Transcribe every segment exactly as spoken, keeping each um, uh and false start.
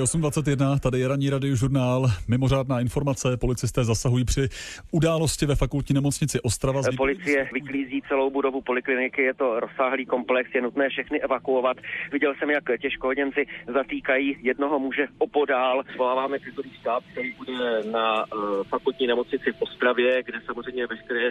Je osm dvacet jedna, tady je ranní radiožurnál. Mimořádná informace, policisté zasahují při události ve fakultní nemocnici Ostrava. Policie vyklízí celou budovu polikliniky, je to rozsáhlý komplex, je nutné všechny evakuovat. Viděl jsem, jak těžkohoděnci zatýkají jednoho muže opodál. Voláváme krizový štáb, který bude na fakultní nemocnici v Ostravě, kde samozřejmě veškeré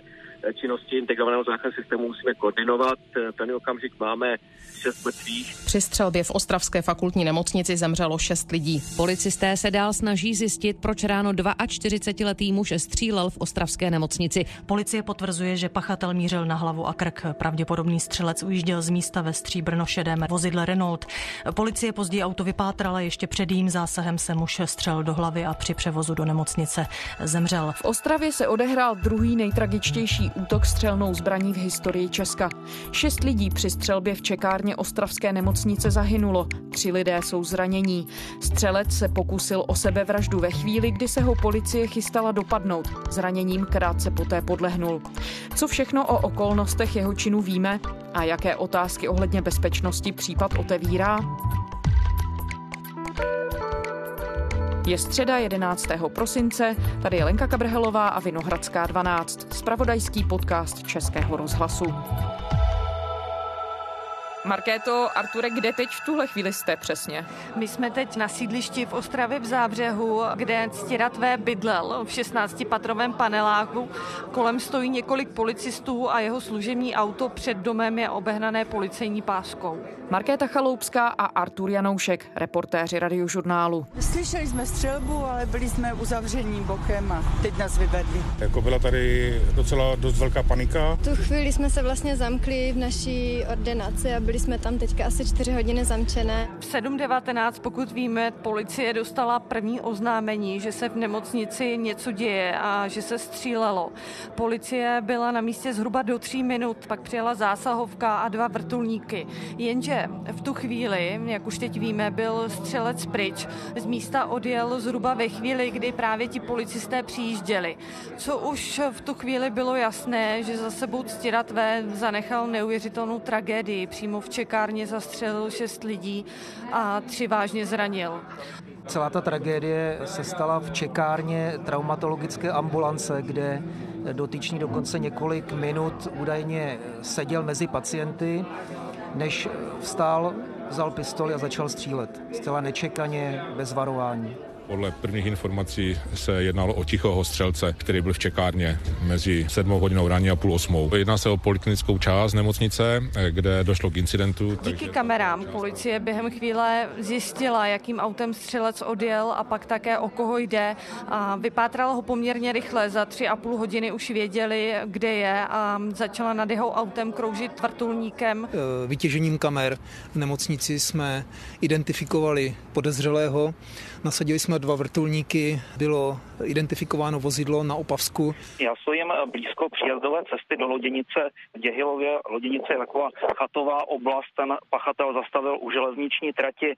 činnosti integrovaného záchranného systému musíme koordinovat. Ten okamžik máme šest mrtvých. Při střelbě v ostravské fakultní nemocnici zemřelo šest lidí. Policisté se dál snaží zjistit, proč ráno čtyřicetiletý muž střílel v ostravské nemocnici. Policie potvrzuje, že pachatel mířil na hlavu a krk. Pravděpodobný střelec ujížděl z místa ve stříbrnošedém vozidle Renault. Policie později auto vypátrala, ještě před jejím zásahem se muž střelil do hlavy a při převozu do nemocnice zemřel. V Ostravě se odehrál druhý nejtragičtější útok střelnou zbraní v historii Česka. Šest lidí při střelbě v čekárně ostravské nemocnice zahynulo. Tři lidé jsou zranění. Střelec se pokusil o sebevraždu ve chvíli, kdy se ho policie chystala dopadnout. Zraněním krátce poté podlehnul. Co všechno o okolnostech jeho činu víme a jaké otázky ohledně bezpečnosti případ otevírá? Je středa jedenáctého prosince, tady je Lenka Kabrhelová a Vinohradská dvanáct, zpravodajský podcast Českého rozhlasu. Markéto, Arture, kde teď v tuhle chvíli jste přesně? My jsme teď na sídlišti v Ostravě v Zábřehu, kde Ctiratvé bydlel v šestnáctipatrovém paneláku. Kolem stojí několik policistů a jeho služební auto před domem je obehnané policejní páskou. Markéta Chaloupská a Artur Janoušek, reportéři radiožurnálu. Slyšeli jsme střelbu, ale byli jsme uzavření bokem a teď nás vyvedli. Jako byla tady docela dost velká panika. V tu chvíli jsme se vlastně zamkli v naší ordinaci a byli jsme tam teďka asi čtyři hodiny zamčené. V sedm devatenáct, pokud víme, policie dostala první oznámení, že se v nemocnici něco děje a že se střílelo. Policie byla na místě zhruba do tří minut, pak přijela zásahovka a dva vrtulníky. Jenže v tu chvíli, jak už teď víme, byl střelec pryč. Z místa odjel zhruba ve chvíli, kdy právě ti policisté přijížděli. Co už v tu chvíli bylo jasné, že za sebou Ctiratvé zanechal neuvěřitelnou tragédii. Přímo v čekárně zastřelil šest lidí a tři vážně zranil. Celá ta tragédie se stala v čekárně traumatologické ambulance, kde dotyčný dokonce několik minut údajně seděl mezi pacienty, než vstál, vzal pistoli a začal střílet. Zcela nečekaně, bez varování. Podle prvních informací se jednalo o tichého střelce, který byl v čekárně mezi sedmou hodinou ráně a půl osmou. Jedná se o poliklinickou část nemocnice, kde došlo k incidentu. Díky kamerám policie během chvíle zjistila, jakým autem střelec odjel a pak také o koho jde. A vypátrala ho poměrně rychle, za tři a půl hodiny už věděli, kde je a začala nad jeho autem kroužit vrtulníkem. Vytěžením kamer v nemocnici jsme identifikovali podezřelého, nasadili jsme dva vrtulníky, bylo identifikováno vozidlo na Opavsku. Já stojím blízko příjezdové cesty do Loděnice v Děhylově. Loděnice je taková chatová oblast, ten pachatel zastavil u železniční trati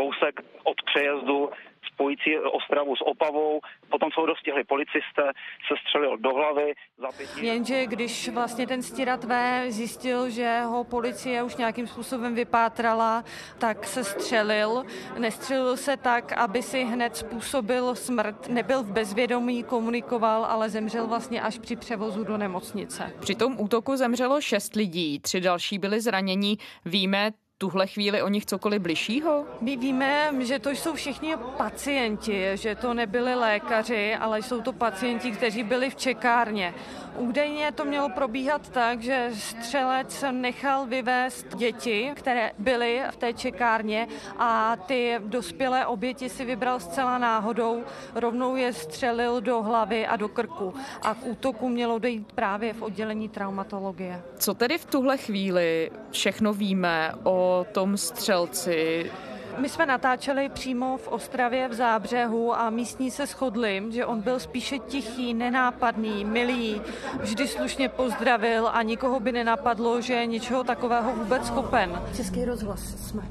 kousek od přejezdu spojící Ostravu s Opavou, potom co ho dostihli policisté, se střelil do hlavy. Zabití. Jenže když vlastně ten Ctiratvé zjistil, že ho policie už nějakým způsobem vypátrala, tak se střelil. Nestřelil se tak, aby si hned způsobil smrt. Nebyl v bezvědomí, komunikoval, ale zemřel vlastně až při převozu do nemocnice. Při tom útoku zemřelo šest lidí, tři další byli zranění. Víme, tuhle chvíli o nich cokoliv bližšího? My víme, že to jsou všichni pacienti, že to nebyli lékaři, ale jsou to pacienti, kteří byli v čekárně. Údajně to mělo probíhat tak, že střelec nechal vyvést děti, které byly v té čekárně a ty dospělé oběti si vybral zcela náhodou, rovnou je střelil do hlavy a do krku a k útoku mělo dojít právě v oddělení traumatologie. Co tedy v tuhle chvíli všechno víme o tom střelci? My jsme natáčeli přímo v Ostravě v Zábřehu a místní se shodli, že on byl spíše tichý, nenápadný, milý, vždy slušně pozdravil a nikoho by nenapadlo, že je něčeho takového vůbec schopen. Český rozhlas jsme,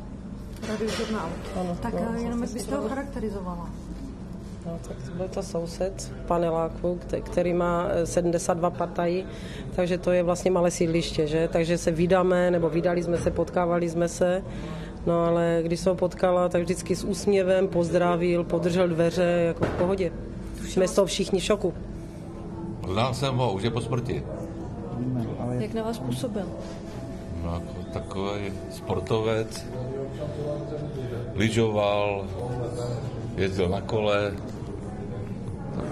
radiožurnál. Tak jenom jak byste ho charakterizovala? No, tak byl to soused v paneláku, který má sedmdesát dva partají, takže to je vlastně malé sídliště, že? Takže se vydáme, nebo vydali jsme se, potkávali jsme se No ale když jsem ho potkala, tak vždycky s úsměvem pozdravil, podržel dveře, jako v pohodě. Jsme z toho všichni v šoku. Znal jsem ho, už je po smrti. Jak na vás působil? No, jako takový sportovec, lyžoval, jezdil na kole.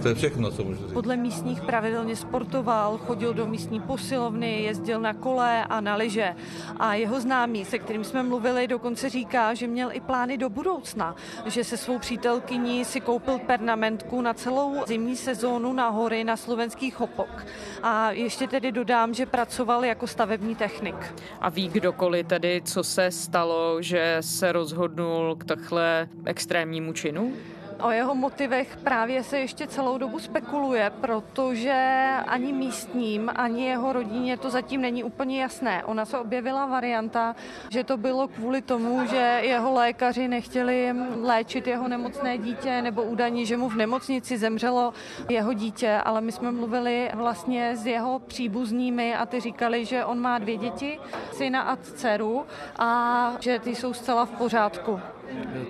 To je všechno, co můžu říct. Podle místních pravidelně sportoval, chodil do místní posilovny, jezdil na kole a na lyže. A jeho známý, se kterým jsme mluvili, dokonce říká, že měl i plány do budoucna, že se svou přítelkyní si koupil pernamentku na celou zimní sezónu na hory na slovenský Chopok. A ještě tedy dodám, že pracoval jako stavební technik. A ví kdokoliv tedy, co se stalo, že se rozhodnul k takhle extrémnímu činu? O jeho motivech právě se ještě celou dobu spekuluje, protože ani místním, ani jeho rodině to zatím není úplně jasné. Ona se objevila varianta, že to bylo kvůli tomu, že jeho lékaři nechtěli léčit jeho nemocné dítě, nebo údajně, že mu v nemocnici zemřelo jeho dítě, ale my jsme mluvili vlastně s jeho příbuznými a ty říkali, že on má dvě děti, syna a dceru, a že ty jsou zcela v pořádku.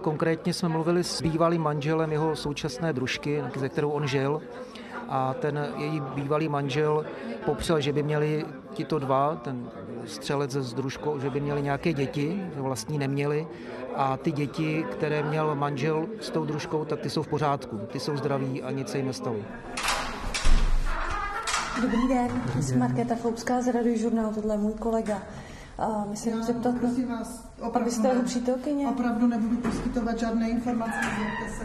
Konkrétně jsme mluvili s bývalým manželem jeho současné družky, ze kterou on žil, a ten její bývalý manžel popřel, že by měli tito dva, ten střelec s družkou, že by měli nějaké děti, že vlastně neměli, a ty děti, které měl manžel s tou družkou, tak ty jsou v pořádku, ty jsou zdraví a nic se jim nestalo. Dobrý den, Dobrý jsem den. Markéta Chaloupská z Radiožurnálu, tohle je můj kolega. A my se já, zeptat, prosím vás, opravdu, ne, opravdu nebudu poskytovat žádné informace, zeptejte se.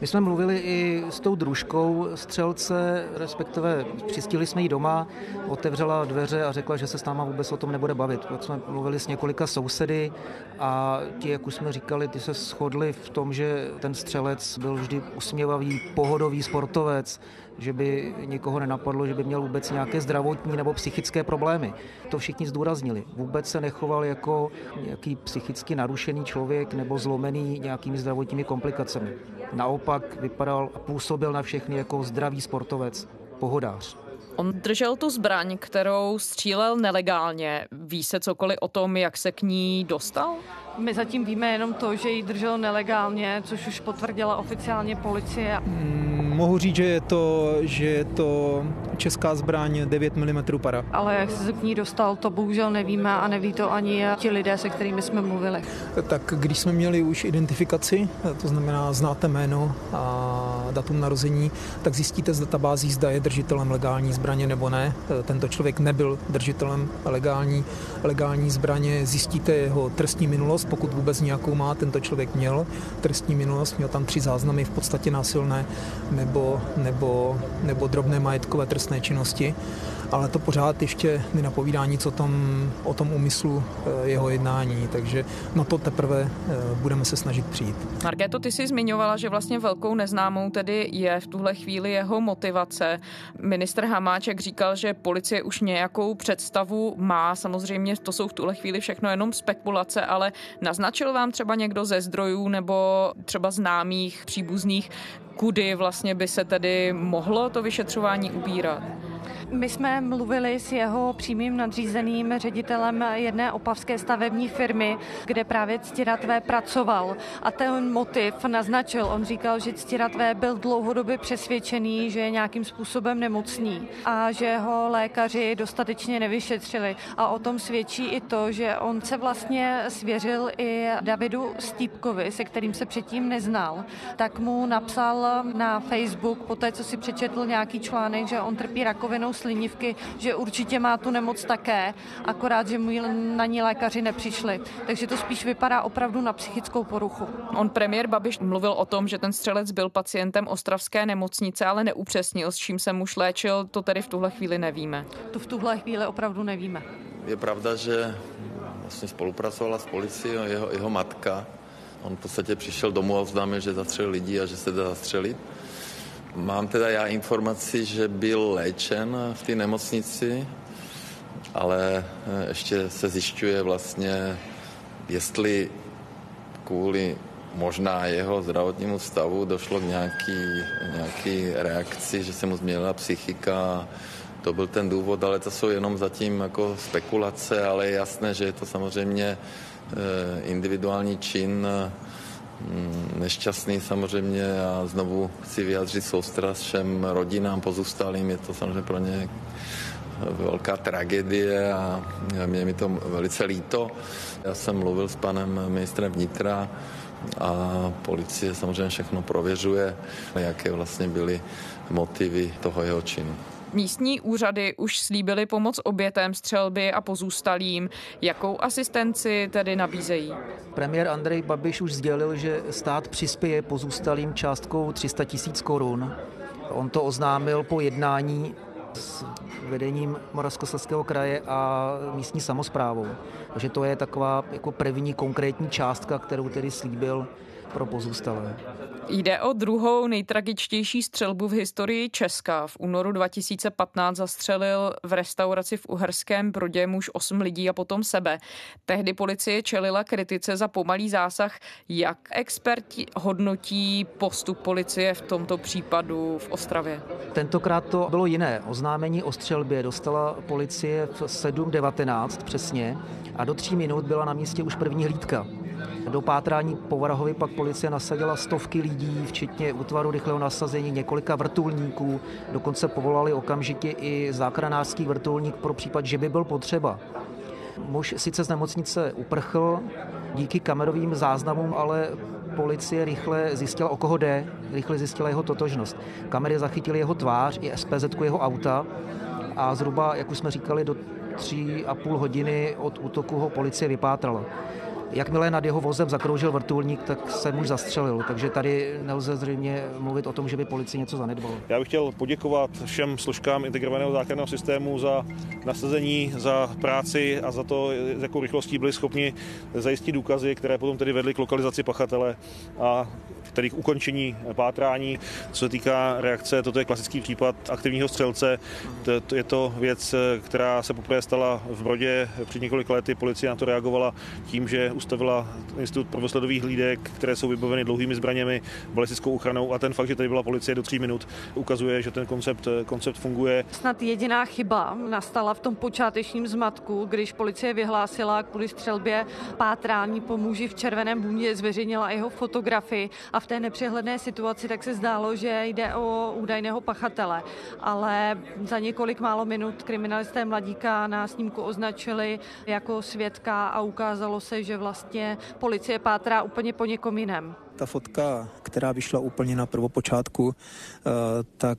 My jsme mluvili i s tou družkou střelce, respektive přistihli jsme ji doma, otevřela dveře a řekla, že se s náma vůbec o tom nebude bavit. Pak jsme mluvili s několika sousedy a ti, jak už jsme říkali, ti se shodli v tom, že ten střelec byl vždy usměvavý, pohodový sportovec, že by nikoho nenapadlo, že by měl vůbec nějaké zdravotní nebo psychické problémy. To všichni zdůraznili. Vůbec se nechoval jako nějaký psychicky narušený člověk nebo zlomený nějakými zdravotními komplikacemi. Naopak vypadal a působil na všechny jako zdravý sportovec, pohodář. On držel tu zbraň, kterou střílel nelegálně. Ví se cokoliv o tom, jak se k ní dostal? My zatím víme jenom to, že ji držel nelegálně, což už potvrdila oficiálně policie. Mm, mohu říct, že je to, že je to česká zbraň devět milimetrů para. Ale jak se k ní dostal, to bohužel nevíme a neví to ani ti lidé, se kterými jsme mluvili. Tak když jsme měli už identifikaci, to znamená znáte jméno a datum narození, tak zjistíte z databází, zda je držitelem legální zbraně nebo ne. Tento člověk nebyl držitelem legální, legální zbraně. Zjistíte jeho trestní minulost, pokud vůbec nějakou má. Tento člověk měl trestní minulost, měl tam tři záznamy v podstatě násilné nebo, nebo, nebo drobné majetkové trestné činnosti, ale to pořád ještě nenapovídá nic o tom, o tom úmyslu jeho jednání, takže na to teprve budeme se snažit přijít. Markéto, ty jsi zmiňovala, že vlastně velkou neznámou tedy je v tuhle chvíli jeho motivace. Ministr Hamáček říkal, že policie už nějakou představu má, samozřejmě to jsou v tuhle chvíli všechno jenom spekulace, ale naznačil vám třeba někdo ze zdrojů nebo třeba známých příbuzných, kudy vlastně by se tedy mohlo to vyšetřování ubírat? My jsme mluvili s jeho přímým nadřízeným ředitelem jedné opavské stavební firmy, kde právě Ctiratvé pracoval. A ten motiv naznačil. On říkal, že Ctiratvé byl dlouhodobě přesvědčený, že je nějakým způsobem nemocný a že ho lékaři dostatečně nevyšetřili. A o tom svědčí i to, že on se vlastně svěřil i Davidu Stípkovi, se kterým se předtím neznal. Tak mu napsal na Facebook, poté co si přečetl nějaký článek, že on trpí rakovinou slinivky, že určitě má tu nemoc také, akorát, že mu na ní lékaři nepřišli. Takže to spíš vypadá opravdu na psychickou poruchu. On premiér Babiš mluvil o tom, že ten střelec byl pacientem ostravské nemocnice, ale neupřesnil, s čím se muž léčil, to tedy v tuhle chvíli nevíme. To v tuhle chvíli opravdu nevíme. Je pravda, že vlastně spolupracovala s policií jeho, jeho matka. On v podstatě přišel domů a oznámil, že zastřelil lidi a že se dá zastřelit. Mám teda já informaci, že byl léčen v té nemocnici, ale ještě se zjišťuje vlastně, jestli kvůli možná jeho zdravotnímu stavu došlo k nějaký, nějaký reakci, že se mu změnila psychika, to byl ten důvod, ale to jsou jenom zatím jako spekulace, ale je jasné, že je to samozřejmě individuální čin nešťastný samozřejmě a znovu chci vyjádřit soustrast všem rodinám pozůstalým, je to samozřejmě pro ně velká tragédie a mě mi to velice líto. Já jsem mluvil s panem ministrem vnitra a policie samozřejmě všechno prověřuje, jaké vlastně byly motivy toho jeho činu. Místní úřady už slíbily pomoc obětem střelby a pozůstalým. Jakou asistenci tedy nabízejí? Premiér Andrej Babiš už sdělil, že stát přispěje pozůstalým částkou tři sta tisíc korun. On to oznámil po jednání s vedením Moravskoslezského kraje a místní samosprávou. Takže to je taková jako první konkrétní částka, kterou tedy slíbil pro pozůstalé. Jde o druhou nejtragičtější střelbu v historii Česka. V únoru dva tisíce patnáct zastřelil v restauraci v Uherském Brodě muž osm lidí a potom sebe. Tehdy policie čelila kritice za pomalý zásah. Jak experti hodnotí postup policie v tomto případu v Ostravě? Tentokrát to bylo jiné. Oznámení o střelbě dostala policie v sedm devatenáct přesně a do tří minut byla na místě už první hlídka. Do pátrání po vrahovi pak policie nasadila stovky lidí, včetně útvaru rychlého nasazení, několika vrtulníků. Dokonce povolali okamžitě i záchranářský vrtulník pro případ, že by byl potřeba. Muž sice z nemocnice uprchl díky kamerovým záznamům, ale policie rychle zjistila, o koho jde, rychle zjistila jeho totožnost. Kamery zachytily jeho tvář i es pé zetku jeho auta a zhruba, jak už jsme říkali, do tří a půl hodiny od útoku ho policie vypátrala. Jakmile nad jeho vozem zakroužil vrtulník, tak se muž zastřelil, takže tady nelze zřejmě mluvit o tom, že by policie něco zanedbalo. Já bych chtěl poděkovat všem složkám Integrovaného záchranného systému za nasazení, za práci a za to, s jakou rychlostí byli schopni zajistit důkazy, které potom tedy vedly k lokalizaci pachatele a tedy k ukončení pátrání. Co se týká reakce, toto je klasický případ aktivního střelce. Je to věc, která se poprvé stala v Brodě před několika lety. Policie na to reagovala tím, že ustavila institut prvosledových hlídek, které jsou vybaveny dlouhými zbraněmi, balistickou ochranou a ten fakt, že tady byla policie do tří minut, ukazuje, že ten koncept, koncept funguje. Snad jediná chyba nastala v tom počátečním zmatku, když policie vyhlásila kvůli střelbě pátrání po muži v červeném bundě, zveřejnila jeho fotografii a v té nepřehledné situaci tak se zdálo, že jde o údajného pachatele, ale za několik málo minut kriminalisté mladíka na snímku označili jako svědka a ukázalo se, že vlastně policie pátrá úplně po někom jiném. Ta fotka, která vyšla úplně na prvopočátku, tak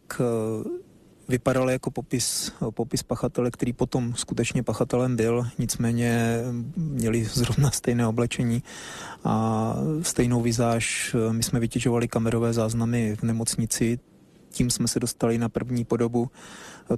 vypadala jako popis, popis pachatele, který potom skutečně pachatelem byl, nicméně měli zrovna stejné oblečení a stejnou vizáž. My jsme vytěžovali kamerové záznamy v nemocnici, tím jsme se dostali na první podobu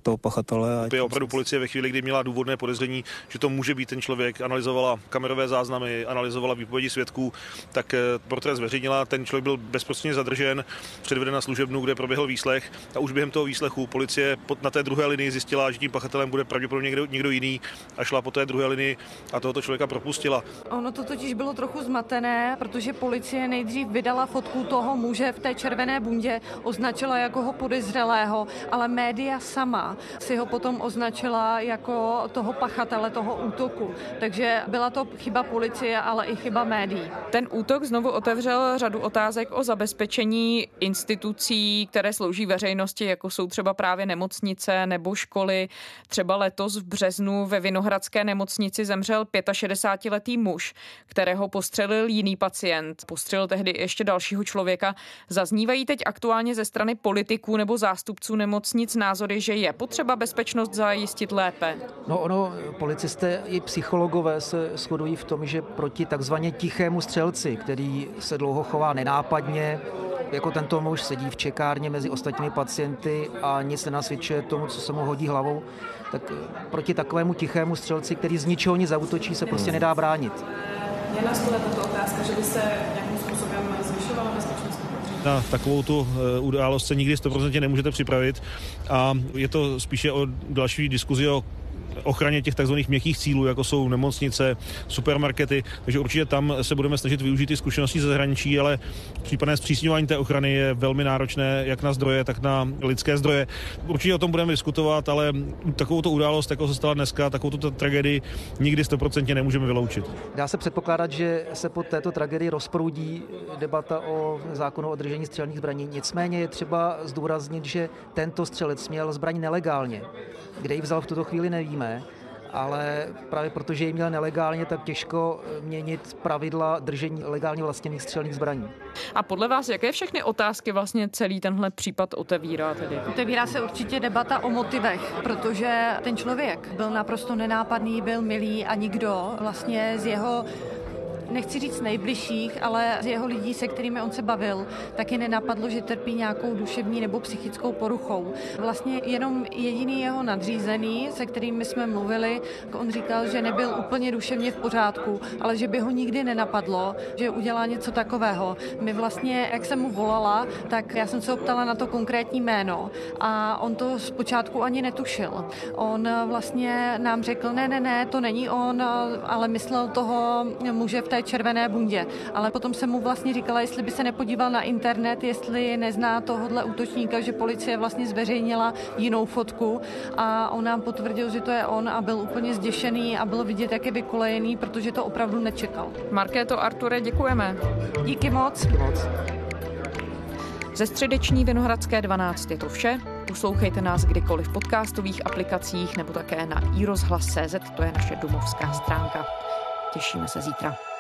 toho pachatele. A opravdu policie ve chvíli, kdy měla důvodné podezření, že to může být ten člověk, analyzovala kamerové záznamy, analyzovala výpovědi svědků, tak portrét zveřejnila. Ten člověk byl bezprostředně zadržen, předveden na služebnu, kde proběhl výslech a už během toho výslechu policie na té druhé linii zjistila, že tím pachatelem bude pravděpodobně někdo, někdo jiný a šla po té druhé linii a tohoto člověka propustila. Ono to totiž bylo trochu zmatené, protože policie nejdřív vydala fotku toho muže v té červené bundě, označila jako ho podezřelého, ale média sama si ho potom označila jako toho pachatele, toho útoku. Takže byla to chyba policie, ale i chyba médií. Ten útok znovu otevřel řadu otázek o zabezpečení institucí, které slouží veřejnosti, jako jsou třeba právě nemocnice nebo školy. Třeba letos v březnu ve Vinohradské nemocnici zemřel šedesátipětiletý muž, kterého postřelil jiný pacient. Postřelil tehdy ještě dalšího člověka. Zaznívají teď aktuálně ze strany politiků nebo zástupců nemocnic názory, že je potřeba bezpečnost zajistit lépe. No ono, policisté i psychologové se shodují v tom, že proti takzvaně tichému střelci, který se dlouho chová nenápadně, jako tento muž sedí v čekárně mezi ostatními pacienty a nic nenasvědčuje tomu, co se mu hodí hlavou, tak proti takovému tichému střelci, který z ničeho nic zaútočí, se prostě nedá bránit. Je na stole tato otázka, že by se nějakým způsobem zvyšovala bezpečnost? Na takovou tu událost se nikdy sto procent nemůžete připravit a je to spíše o další diskuzi o ochraně těch takzvaných měkkých cílů, jako jsou nemocnice, supermarkety, takže určitě tam se budeme snažit využít ty zkušenosti ze zahraničí, ale případné zpřísňování té ochrany je velmi náročné jak na zdroje, tak na lidské zdroje. Určitě o tom budeme diskutovat, ale takovouto událost, jako se stala dneska, takovouto tragédii nikdy stoprocentně nemůžeme vyloučit. Dá se předpokládat, že se po této tragédii rozproudí debata o zákonu o držení střelných zbraní. Nicméně je třeba zdůraznit, že tento střelec měl zbraň nelegálně. Kde ji vzal v tuto chvíli, nevíme, ale právě protože ji měl nelegálně, tak těžko měnit pravidla držení legálně vlastněných střelných zbraní. A podle vás, jaké všechny otázky vlastně celý tenhle případ otevírá tedy? Otevírá se určitě debata o motivech, protože ten člověk byl naprosto nenápadný, byl milý a nikdo vlastně z jeho, nechci říct nejbližších, ale z jeho lidí, se kterými on se bavil, taky nenapadlo, že trpí nějakou duševní nebo psychickou poruchou. Vlastně jenom jediný jeho nadřízený, se kterými jsme mluvili, on říkal, že nebyl úplně duševně v pořádku, ale že by ho nikdy nenapadlo, že udělá něco takového. My vlastně, jak jsem mu volala, tak já jsem se optala na to konkrétní jméno a on to zpočátku ani netušil. On vlastně nám řekl, ne, ne, ne, to není on, ale myslel toho muže v té červené bundě, ale potom jsem mu vlastně říkala, jestli by se nepodíval na internet, jestli nezná tohodle útočníka, že policie vlastně zveřejnila jinou fotku a on nám potvrdil, že to je on a byl úplně zděšený a byl vidět, jak je vykolejený, protože to opravdu nečekal. Markéto, Arture, děkujeme. Díky moc. Díky moc. Ze středeční Vinohradské dvanáct je to vše. Poslouchejte nás kdykoliv v podcastových aplikacích nebo také na i rozhlas tečka cé zet, to je naše domovská stránka. Těšíme se zítra.